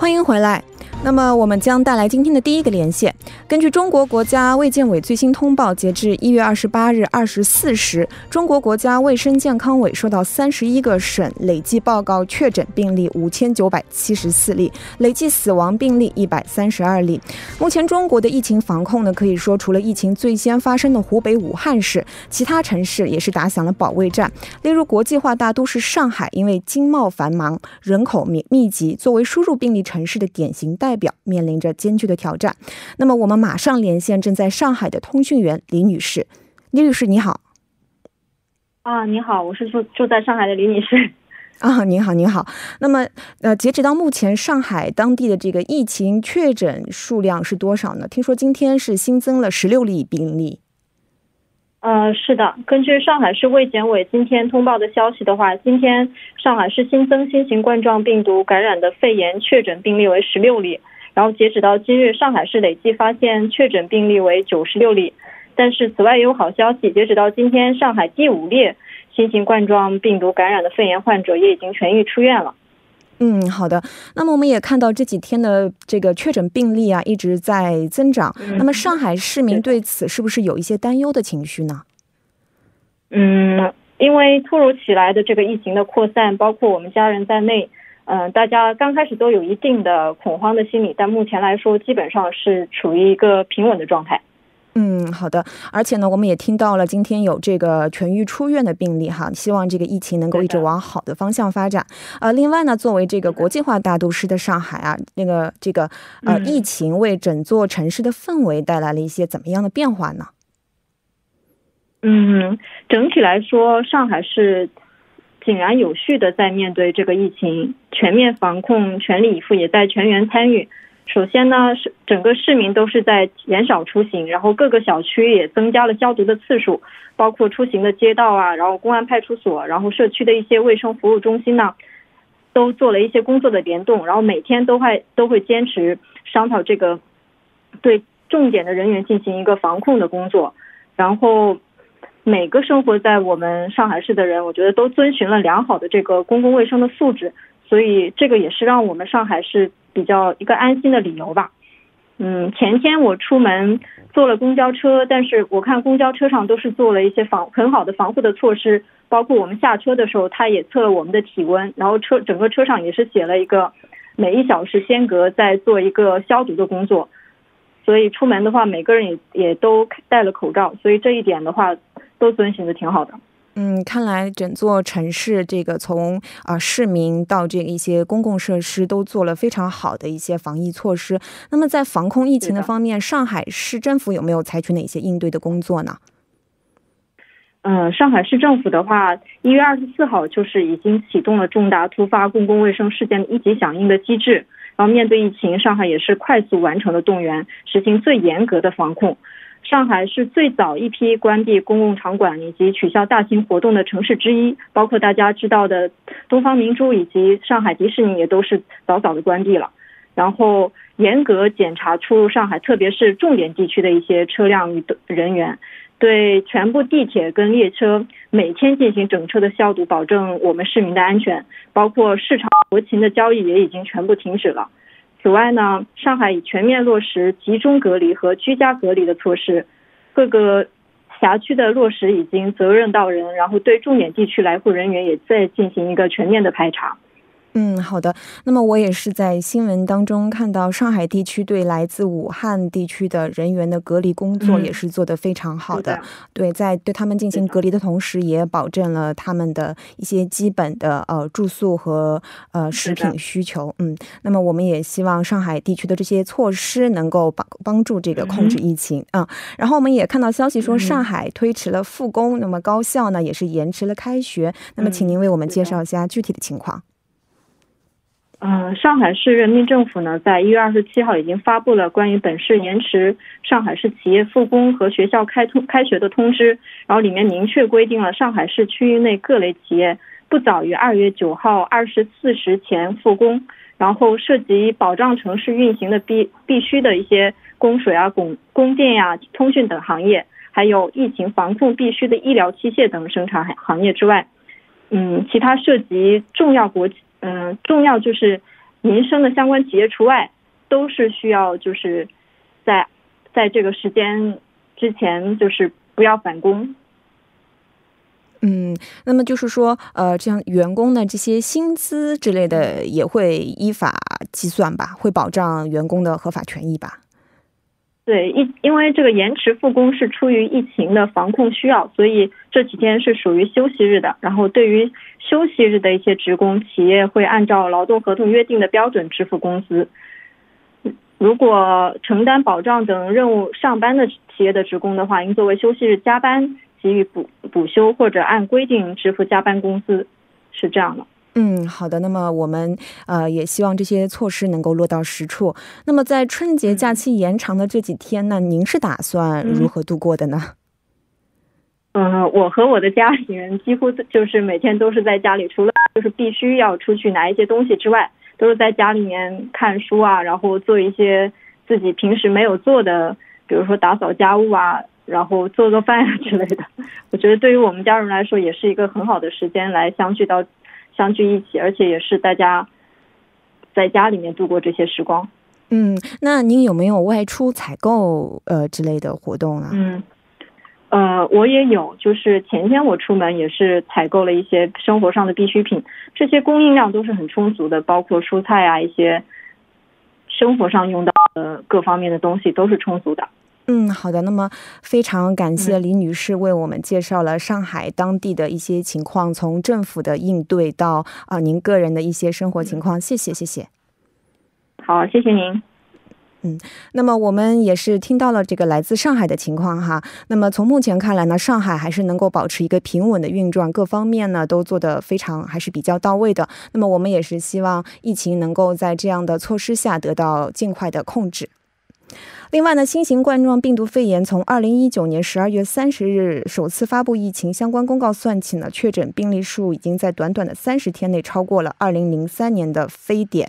欢迎回来。 那么我们将带来今天的第一个连线。 根据中国国家卫健委最新通报， 截至1月28日 24时， 中国国家卫生健康委收到 31个省 累计报告确诊病例 5974例， 累计死亡病例 132例。 目前中国的疫情防控呢， 可以说除了疫情最先发生的湖北武汉市， 其他城市也是打响了保卫战。 例如国际化大都市上海， 因为经贸繁忙， 人口密集， 作为输入病例城市的典型代表， 面临着艰巨的挑战。 那么我们马上连线正在上海的通讯员李女士。 李女士你好。 你好，我是住在上海的李女士。 您好。 那么截止到目前， 上海当地的这个疫情确诊数量是多少呢？ 听说今天是新增了 16例病例。 是的， 根据上海市卫健委 今天通报的消息的话， 今天上海市新增新型冠状病毒感染的肺炎确诊病例为 16例， 然后截止到今日， 上海市累计发现确诊病例为 96例。 但是此外也有好消息， 截止到今天， 上海第5例 新型冠状病毒感染的肺炎患者也已经痊愈出院了。 好的，那么我们也看到这几天的这个确诊病例啊 一直在增长， 那么上海市民对此是不是有一些担忧的情绪呢？ 因为突如其来的这个疫情的扩散， 包括我们家人在内， 大家刚开始都有一定的恐慌的心理， 但目前来说基本上是处于一个平稳的状态。 好的，而且呢我们也听到了今天有这个痊愈出院的病例哈， 希望这个疫情能够一直往好的方向发展。 另外呢作为这个国际化大都市的上海啊， 疫情为整座城市的氛围带来了一些怎么样的变化呢？ 整体来说上海市 井然有序的在面对这个疫情， 全面防控， 全力以赴， 也在全员参与。 首先呢， 整个市民都是在减少出行， 然后各个小区也增加了消毒的次数， 包括出行的街道啊， 然后公安派出所， 然后社区的一些卫生服务中心呢， 都做了一些工作的联动， 然后每天都会坚持商讨这个， 对重点的人员进行一个防控的工作。 然后 每个生活在我们上海市的人， 我觉得都遵循了良好的这个公共卫生的素质， 所以这个也是让我们上海市比较一个安心的理由吧。 前天我出门坐了公交车， 但是我看公交车上都是做了一些很好的防护的措施， 包括我们下车的时候， 它也测了我们的体温， 然后整个车上也是写了一个， 每1小时间隔 在做一个消毒的工作。 所以出门的话， 每个人也都戴了口罩， 所以这一点的话 都遵循的挺好的。 看来整座城市这个从市民到这一些公共设施都做了非常好的一些防疫措施。 那么在防控疫情的方面， 上海市政府有没有采取哪些应对的工作呢？ 上海市政府的话， 1月24号 就是已经启动了重大突发公共卫生事件的一级响应的机制， 然后面对疫情， 上海也是快速完成了动员， 实行最严格的防控。 上海是最早一批关闭公共场馆 以及取消大型活动的城市之一， 包括大家知道的东方明珠 以及上海迪士尼 也都是早早的关闭了。 然后严格检查出入上海， 特别是重点地区的一些车辆与人员， 对全部地铁跟列车 每天进行整车的消毒， 保证我们市民的安全。 包括市场国情的交易 也已经全部停止了。 此外呢， 上海已全面落实集中隔离和居家隔离的措施， 各个辖区的落实已经责任到人， 然后对重点地区来沪人员也在进行一个全面的排查。 好的，那么我也是在新闻当中看到上海地区对来自武汉地区的人员的隔离工作也是做得非常好的，对，在对他们进行隔离的同时也保证了他们的一些基本的住宿和食品需求。那么我们也希望上海地区的这些措施能够帮助这个控制疫情。 然后我们也看到消息说上海推迟了复工， 那么高校呢也是延迟了开学， 那么请您为我们介绍一下具体的情况。 上海市人民政府呢， 在1月27号 已经发布了关于本市延迟 上海市企业复工和学校开学的通知， 然后里面明确规定了， 上海市区域内各类企业 不早于2月9号 24时前 复工， 然后涉及保障城市运行的 必须的一些供水啊、 供电呀、通讯等行业， 还有疫情防控必须的医疗器械等生产行业之外，其他涉及重要就是民生的相关节除外，都是需要就是在这个时间之前就是不要返工。 那么就是说这样员工呢这些薪资之类的也会依法计算吧，会保障员工的合法权益吧。对，因为这个延迟复工是出于疫情的防控需要，所以这几天是属于休息日的，然后对于休息日的一些职工企业会按照劳动合同约定的标准支付工资。如果承担保障等任务上班的企业的职工的话，应作为休息日加班 给予补休或者按规定支付加班工资，是这样的。嗯，好的，那么我们也希望这些措施能够落到实处。那么在春节假期延长的这几天，那您是打算如何度过的呢？我和我的家里人几乎就是每天都是在家里除了就是必须要出去拿一些东西之外，都是在家里面看书啊，然后做一些自己平时没有做的，比如说打扫家务啊， 然后做做饭之类的，我觉得对于我们家人来说也是一个很好的时间来相聚到相聚一起，而且也是大家在家里面度过这些时光。那您有没有外出采购之类的活动呢？我也有，就是前天我出门也是采购了一些生活上的必需品，这些供应量都是很充足的，包括蔬菜啊，一些生活上用到的各方面的东西都是充足的。 好的，那么非常感谢李女士为我们介绍了上海当地的一些情况，从政府的应对到您个人的一些生活情况，谢谢。好，谢谢您。那么我们也是听到了这个来自上海的情况哈。那么从目前看来呢，上海还是能够保持一个平稳的运转，各方面呢都做得非常还是比较到位的。那么我们也是希望疫情能够在这样的措施下得到尽快的控制。 另外呢，新型冠状病毒肺炎从 2019年12月30日 首次发布疫情相关公告算起呢，确诊病例数已经在短短的30天内超过了 2003年的非典。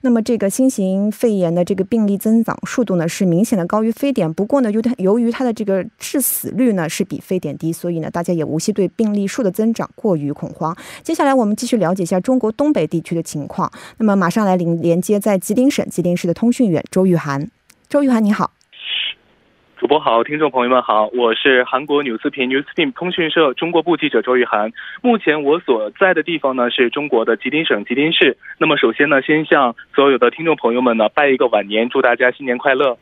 那么这个新型肺炎的这个病例增长速度呢是明显的高于非典， 不过呢由于它的这个致死率呢是比非典低，所以呢大家也无需对病例数的增长过于恐慌。 接下来我们继续了解一下中国东北地区的情况，那么马上来连接在吉林省吉林市的通讯员周玉涵。 周玉涵你好。主播好，听众朋友们好，我是韩国纽斯频通讯社中国部记者周玉涵。 目前我所在的地方呢是中国的吉林省吉林市。 那么首先呢先向所有的听众朋友们呢拜一个晚年，祝大家新年快乐。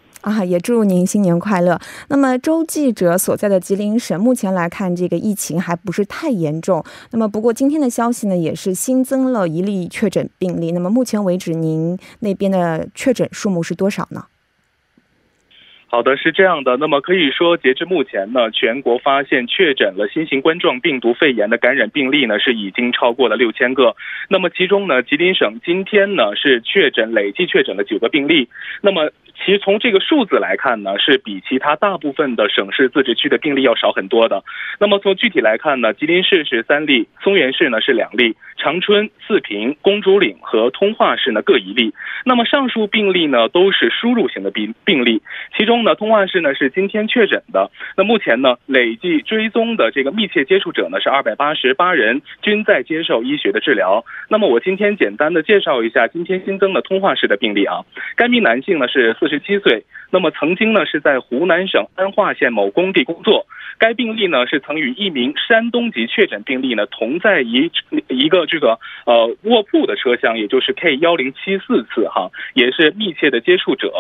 也祝您新年快乐。 那么周记者所在的吉林省目前来看这个疫情还不是太严重， 那么不过今天的消息呢也是新增了一例确诊病例， 那么目前为止您那边的确诊数目是多少呢？ 好的，是这样的。 那么可以说，截至目前呢，全国发现确诊了新型冠状病毒肺炎的感染病例呢，是已经超过了 6000个。 那么其中呢，吉林省今天呢是累计确诊了9个病例。 那么其实从这个数字来看呢，是比其他大部分的省市自治区的病例要少很多的。 那么从具体来看呢，吉林市是3例， 松原市呢是2例， 长春、四平、公主岭 和通化市呢各1例。 那么上述病例呢都是输入型的病例， 其中呢通化市呢是今天确诊的。 那目前呢累计追踪的这个密切接触者呢是 288人， 均在接受医学的治疗。 那么我今天简单的介绍一下今天新增的通化市的病例。 该名男性呢是47岁， 那么曾经呢是在湖南省安化县某工地工作。 该病例呢是曾与一名山东籍确诊病例呢同在一个这个卧铺的车厢， 也就是 K1074次， 也是密切的接触者。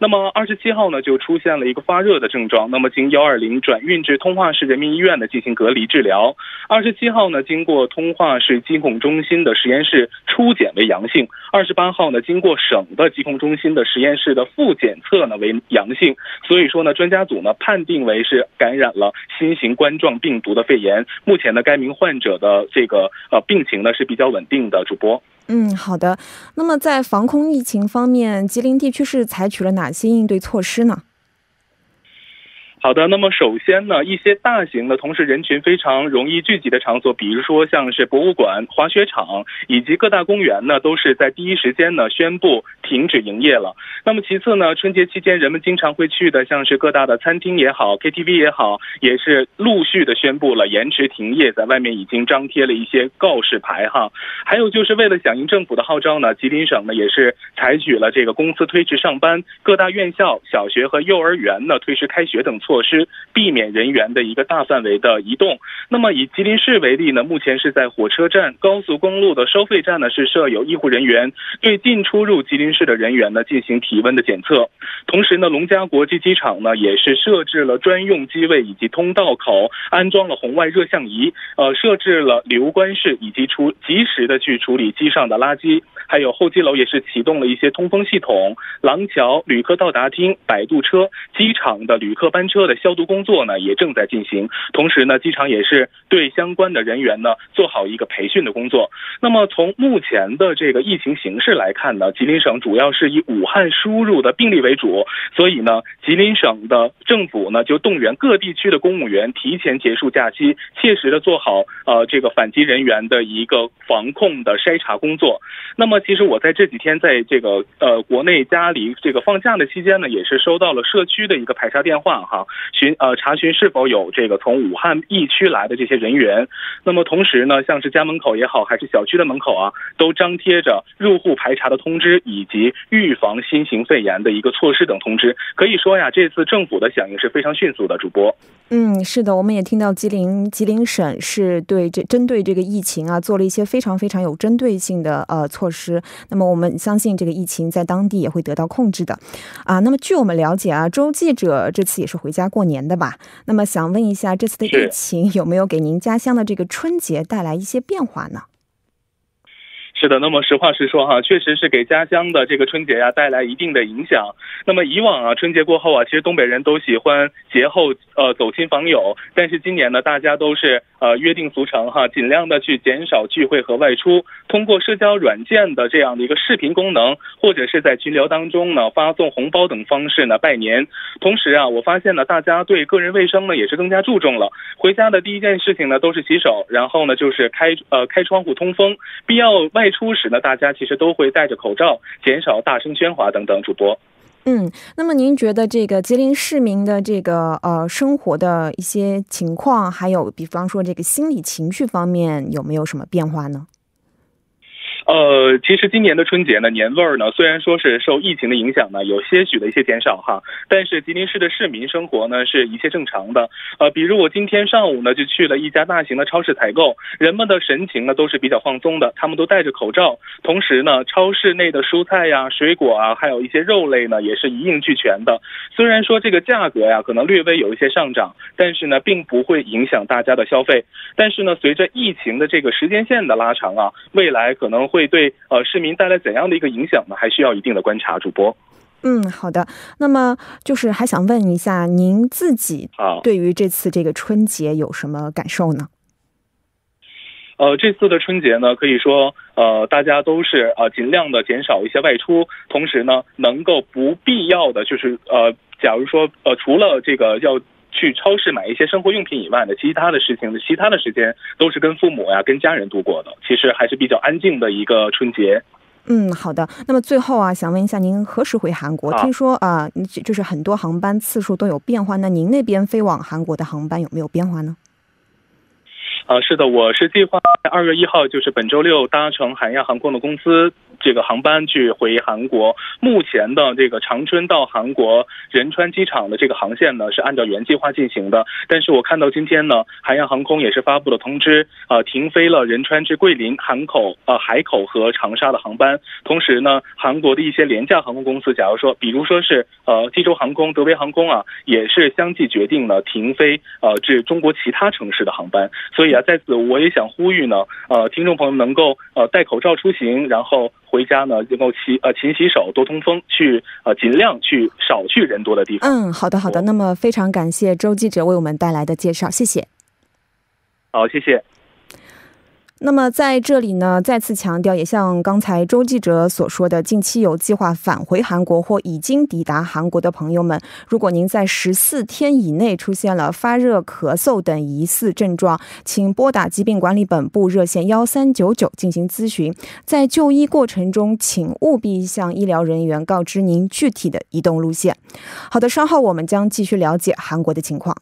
那么27号呢 就出现了一个发热的症状， 那么经120转运至通化市人民医院呢进行隔离治疗。 27号呢 经过通化市疾控中心的实验室初检为阳性， 28号呢 经过省的疾控中心的实验室的复检测呢为阳性。 所以说呢专家组呢判定为是感染了 新型冠状病毒的肺炎。 目前呢该名患者的这个病情呢是比较稳定的。主播。 好的，那么在防控疫情方面，吉林地区是采取了哪些应对措施呢？好的，那么首先呢，一些大型的同时人群非常容易聚集的场所，比如说像是博物馆、滑雪场以及各大公园呢，都是在第一时间呢宣布停止营业了。 那么其次呢，春节期间人们经常会去的像是各大的餐厅也好 KTV 也好， 也是陆续的宣布了延迟停业，在外面已经张贴了一些告示牌哈。还有就是为了响应政府的号召呢，吉林省呢也是采取了这个公司推迟上班、各大院校、小学和幼儿园呢推迟开学等措施， 避免人员的一个大范围的移动。 那么以吉林市为例呢， 目前是在火车站、高速公路的收费站呢是设有医护人员对进出入吉林市的人员呢进行体温的检测。 同时呢，龙家国际机场呢也是设置了专用机位以及通道口，安装了红外热像仪， 设置了留观室以及及时的去处理机上的垃圾。 还有候机楼也是启动了一些通风系统， 廊桥、旅客到达厅、摆渡车、 机场的旅客班车的消毒工作呢也正在进行。 同时呢，机场也是对相关的人员呢做好一个培训的工作。 那么从目前的这个疫情形势来看呢， 吉林省主要是以武汉输入的病例为主， 所以呢，吉林省的政府呢就动员各地区的公务员提前结束假期， 切实的做好这个返机人员的一个防控的筛查工作。 那么其实我在这几天在这个国内家里这个放假的期间呢，也是收到了社区的一个排查电话哈， 查询是否有这个从武汉疫区来的这些人员。 那么同时呢，像是家门口也好还是小区的门口啊， 都张贴着入户排查的通知以及预防新型肺炎的一个措施等通知。 可以说呀，这次政府的响应是非常迅速的。主播 是的，我们也听到吉林省是对针对这个疫情啊做了一些非常有针对性的措施。 那么我们相信这个疫情在当地也会得到控制的。那么据我们了解啊，周记者这次也是回家过年的吧？ 那么想问一下，这次的疫情有没有给您家乡的这个春节带来一些变化呢？ 是的，那么实话实说哈， 确实是给家乡的这个春节呀带来一定的影响。 那么以往啊，春节过后啊， 其实东北人都喜欢节后走亲访友， 但是今年呢，大家都是约定俗成哈， 尽量的去减少聚会和外出， 通过社交软件的这样的一个视频功能， 或者是在群聊当中呢发送红包等方式呢拜年。 同时啊，我发现呢大家对个人卫生呢也是更加注重了， 回家的第一件事情呢都是洗手， 然后呢就是开窗户通风， 必要外出时呢，大家其实都会戴着口罩， 减少大声喧哗等等。主播 那么您觉得这个吉林市民的这个生活的一些情况， 还有比方说这个心理情绪方面有没有什么变化呢？ 其实今年的春节呢，年味儿呢， 虽然说是受疫情的影响呢， 有些许的一些减少哈， 但是吉林市的市民生活呢， 是一切正常的。 比如我今天上午呢，就去了一家大型的超市采购， 人们的神情呢，都是比较放松的， 他们都戴着口罩。 同时呢，超市内的蔬菜呀、水果啊， 还有一些肉类呢， 也是一应俱全的。 虽然说这个价格呀， 可能略微有一些上涨， 但是呢，并不会影响大家的消费。 但是呢，随着疫情的这个时间线的拉长啊， 未来可能会 会对市民带来怎样的一个影响呢？ 还需要一定的观察。主播 好的，那么就是还想问一下， 您自己对于这次这个春节有什么感受呢？ 这次的春节呢， 可以说大家都是尽量的减少一些外出， 同时呢能够不必要的就是假如说除了这个要 去超市买一些生活用品以外的， 其他的时间都是跟父母呀跟家人度过的， 其实还是比较安静的一个春节。 好的，那么最后啊想问一下， 您何时回韩国？ 听说就是很多航班次数都有变化， 那您那边飞往韩国的航班有没有变化呢？ 是的，我是计划2月1号， 就是本周6， 搭乘韩亚航空的公司这个航班去回韩国。 目前的这个长春到韩国仁川机场的这个航线呢， 是按照原计划进行的。 但是我看到今天呢， 韩亚航空也是发布了通知， 停飞了仁川至桂林、海口和长沙的航班。 同时呢，韩国的一些廉价航空公司， 假如说比如说是济州航空、德威航空啊， 也是相继决定呢停飞至中国其他城市的航班。 所以啊，在此我也想呼吁呢，听众朋友能够戴口罩出行， 然后回家呢能够勤洗手、多通风，尽量去少去人多的地方。好的。 那么非常感谢周记者为我们带来的介绍，谢谢。好，谢谢。那么在这里呢再次强调，也向刚才周记者所说的，近期有计划返回韩国或已经抵达韩国的朋友们，如果您在14天以内出现了发热咳嗽等疑似症状，请拨打疾病管理本部热线 1399进行咨询，在就医过程中请务必向医疗人员告知您具体的移动路线。 好的，稍后我们将继续了解韩国的情况。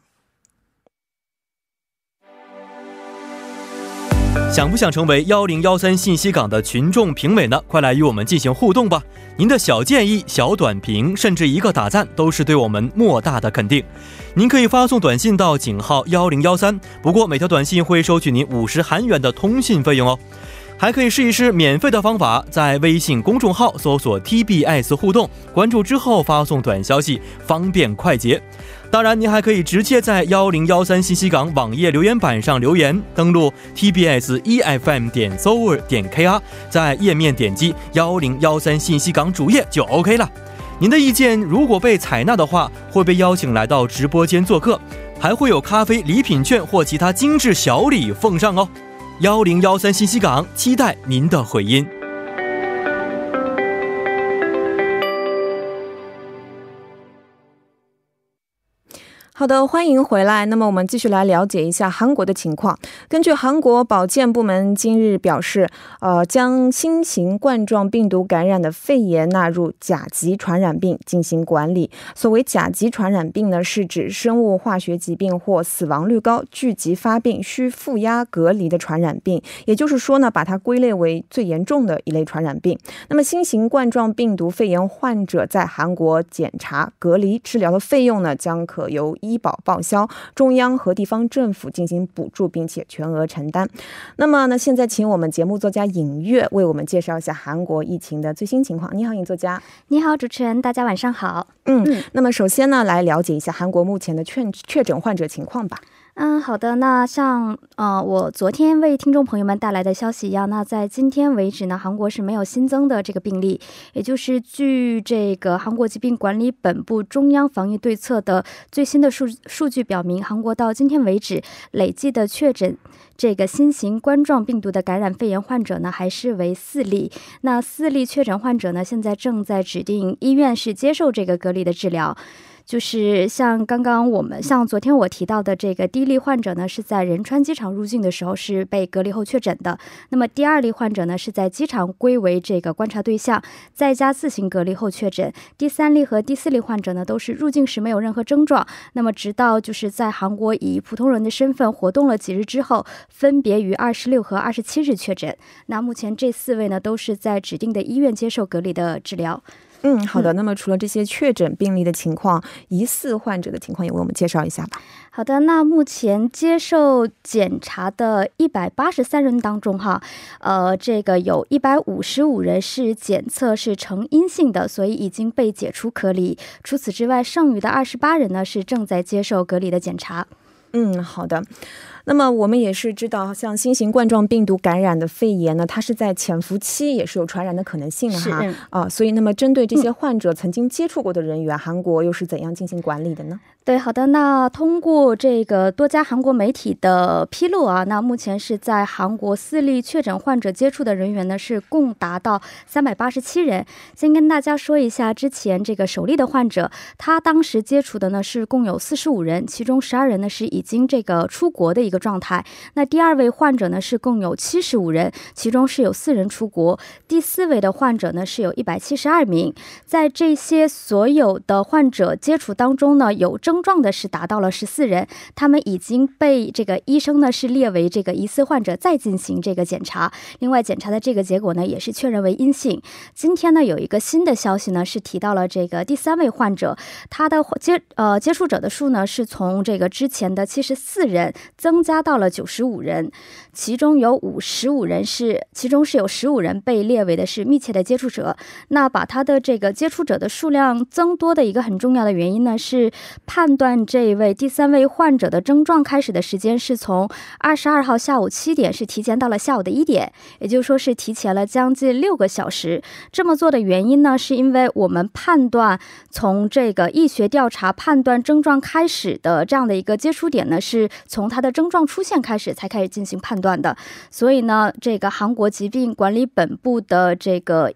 想不想成为1013信息港的群众评委呢？快来与我们进行互动吧！ 您的小建议、小短评，甚至一个打赞，都是对我们莫大的肯定。 您可以发送短信到井号 1013， 不过每条短信会收取您 50韩元 的通信费用哦。 还可以试一试免费的方法， 在微信公众号搜索 TBS 互动， 关注之后发送短消息， 方便快捷。 当然您还可以直接在 1013信息港 网页留言板上留言， 登录 tbsefm.zor.kr， 在页面点击 1013信息港 主页就 OK 了。 您的意见如果被采纳的话，会被邀请来到直播间做客， 还会有咖啡、礼品券或其他精致小礼奉上哦。 1013信息港， 期待您的回音。 好的，欢迎回来。那么我们继续来了解一下韩国的情况。根据韩国保健部门今日表示， 将新型冠状病毒感染的肺炎纳入甲级传染病进行管理。所谓甲级传染病呢， 是指生物化学疾病或死亡率高、聚集发病、需负压隔离的传染病，也就是说呢，把它归类为最严重的一类传染病。那么新型冠状病毒肺炎患者在韩国检查隔离治疗的费用呢，将可由 医保报销，中央和地方政府进行补助并且全额承担。 那么呢，现在请我们节目作家尹月为我们介绍一下韩国疫情的最新情况。你好，尹作家。 你好，主持人，大家晚上好。 那么首先呢，来了解一下韩国目前的确诊患者情况吧。 好的，那像我昨天为听众朋友们带来的消息一样， 那在今天为止呢， 韩国是没有新增的这个病例， 也就是据这个韩国疾病管理本部中央防疫对策的最新的数据表明， 韩国到今天为止累计的确诊 这个新型冠状病毒的感染肺炎患者呢， 还是为4例。 那4例确诊患者呢， 现在正在指定医院是接受这个隔离的治疗。 就是像昨天我提到的这个第一例患者呢， 是在仁川机场入境的时候， 是被隔离后确诊的。 那么第2例患者呢， 是在机场归为这个观察对象， 在家自行隔离后确诊。 第3例和第4例患者呢， 都是入境时没有任何症状， 那么直到就是在韩国以普通人的身份活动了几日之后， 分别于26和27日确诊。 那目前这4位呢， 都是在指定的医院接受隔离的治疗。 好的，那么除了这些确诊病例的情况， 疑似患者的情况也为我们介绍一下吧。 好的，那目前接受检查的 183人当中， 这个有155人 是检测是呈阴性的， 所以已经被解除隔离。 除此之外，剩余的 28人呢， 是正在接受隔离的检查。 好的。 那么我们也是知道，像新型冠状病毒感染的肺炎呢，它是在潜伏期， 也是有传染的可能性的。所以那么针对这些患者曾经接触过的人员， 韩国又是怎样进行管理的呢？ 对，好的，那通过这个多家韩国媒体的披露， 那目前是在韩国4例确诊患者接触的人员呢， 是共达到 387人。 先跟大家说一下之前这个首例的患者， 他当时接触的呢， 是共有45人， 其中12人呢， 是已经这个出国的一个 状态。 那第2位患者呢， 是共有75人， 其中是有4人出国。 第4位的患者呢， 是有172名。 在这些所有的患者接触当中呢， 有症状的是达到了14人， 他们已经被这个医生呢， 是列为这个疑似患者， 再进行这个检查。 另外检查的这个结果呢， 也是确认为阴性。 今天呢， 有一个新的消息呢， 是提到了这个第3位患者， 他的接触者的数呢， 是从这个之前的74人 增加到了95人， 其中有15人 被列为的是密切的接触者。 那把他的这个接触者的数量增多的一个很重要的原因呢， 是判断这位第3位患者的症状开始的时间， 是从22号下午7点， 是提前到了下午的1点， 也就是说是提前了将近6个小时。 这么做的原因呢， 是因为我们判断从这个医学调查判断症状开始的这样的一个接触点呢， 是从他的症状症状出现开始才开始进行判断的。所以呢这个韩国疾病管理本部的这个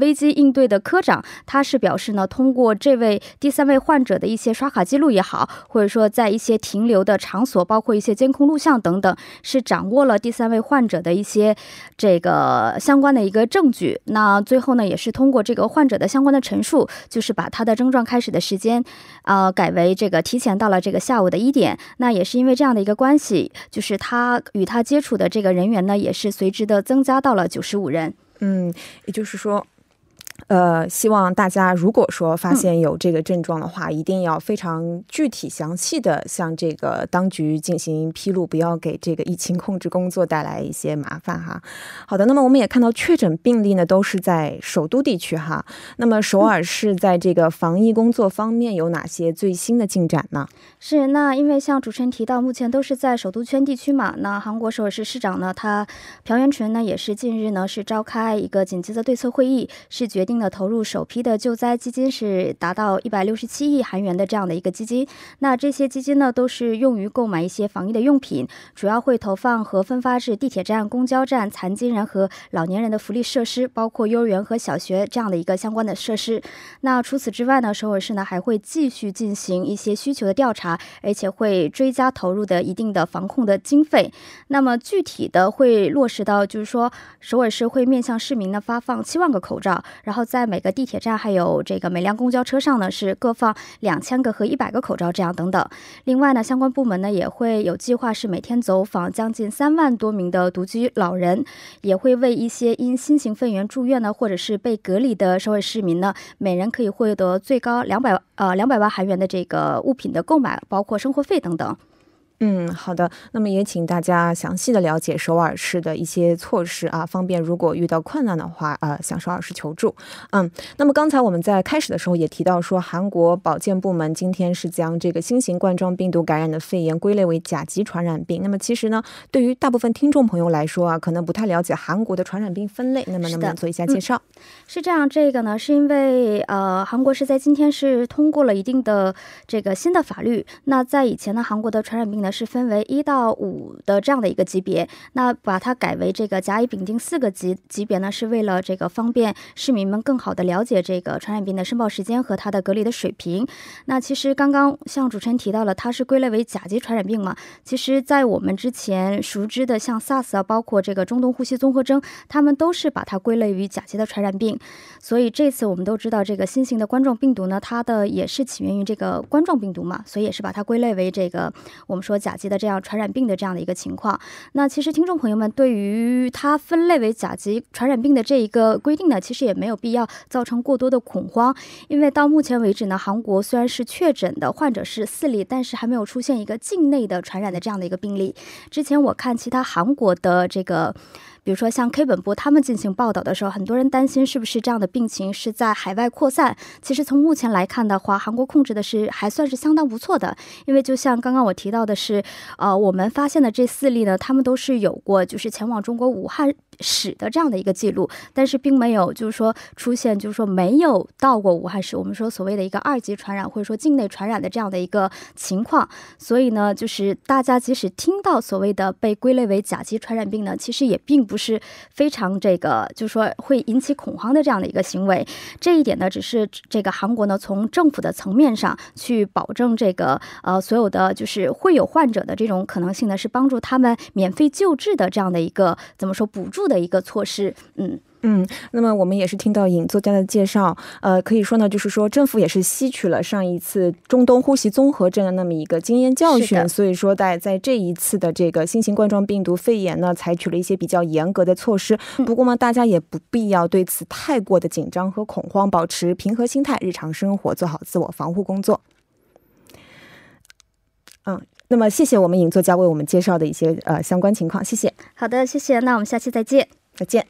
危机应对的科长，他是表示呢通过这位第三位患者的一些刷卡记录也好，或者说在一些停留的场所，包括一些监控录像等等，是掌握了第三位患者的一些这个相关的一个证据。那最后呢也是通过这个患者的相关的陈述，就是把他的症状开始的时间改为这个提前到了这个下午的1点。那也是因为这样的一个关系，就是他与他接触的这个人员呢也是随之的增加到了95人。 是那因为像主持人提到，目前都是在首都圈地区嘛，那韩国首尔是市长呢，他朴元淳呢也是近日呢是召开一个紧急的对策会议，是决定了投入首批的救灾基金是达到160亿韩元的这样的一个基金。那这些基金呢都是用于购买一些防疫的用品，主要会投放和分发至地铁站、公交站、残疾人和老年人的福利设施，包括幼儿园和小学这样的一个相关的设施。那除此之外呢，首尔市呢还会继续进行一些需求的调查，而且会追加投入的一定的防控的经费。那么具体的会落实到就是说首尔市会面向市民呢发放7万个口罩，然后在每个地铁站还有这个每辆公交车上呢是各放2000个和100个口罩这样等等。好的，那么也请大家详细的了解首尔市的一些措施。 嗯，好的，那么也请大家详细的了解首尔市的一些措施。这样这个呢是因为韩国是在今天是通过了一定的这个新的法律，那在以前呢韩国的传染病呢是分为1到5的这样的一个级别，那把它改为这个甲乙丙丁4个级别呢是为了这个方便市民们更好的了解这个传染病的申报时间和它的隔离的水平。那其实刚刚像主持人提到了，它是归类为甲级传染病嘛，其实在我们之前熟知的像 SARS，包括这个中东呼吸综合征，他们都是把它归类于甲级的传染病， 所以这次我们都知道这个新型的冠状病毒呢，它的也是起源于这个冠状病毒嘛，所以也是把它归类为这个我们说甲级的这样传染病的这样的一个情况。那其实听众朋友们对于它分类为甲级传染病的这个规定呢，其实也没有必要造成过多的恐慌，因为到目前为止呢韩国虽然是确诊的患者是4例，但是还没有出现一个境内的传染的这样的一个病例。之前我看其他韩国的这个 比如说像K本部他们进行报道的时候，很多人担心是不是这样的病情是在海外扩散，其实从目前来看的话，韩国控制的是还算是相当不错的，因为就像刚刚我提到的是我们发现的这4例呢，他们都是有过就是前往中国武汉市的这样的一个记录，但是并没有就是说出现就是说没有到过武汉市，我们说所谓的一个二级传染或者说境内传染的这样的一个情况，所以呢就是大家即使听到所谓的被归类为甲级传染病呢，其实也并不是 非常这个就是说会引起恐慌的这样的一个行为。这一点呢只是这个韩国呢从政府的层面上去保证这个所有的就是会有患者的这种可能性呢是帮助他们免费救治的这样的一个怎么说补助的一个措施。 那么我们也是听到尹作家的介绍，可以说呢就是说政府也是吸取了上一次中东呼吸综合症的那么一个经验教训，所以说在这一次的这个新型冠状病毒肺炎呢采取了一些比较严格的措施，不过嘛大家也不必要对此太过的紧张和恐慌，保持平和心态，日常生活做好自我防护工作。 那么谢谢我们尹作家为我们介绍的一些相关情况，谢谢。好的，谢谢，那我们下期再见。再见。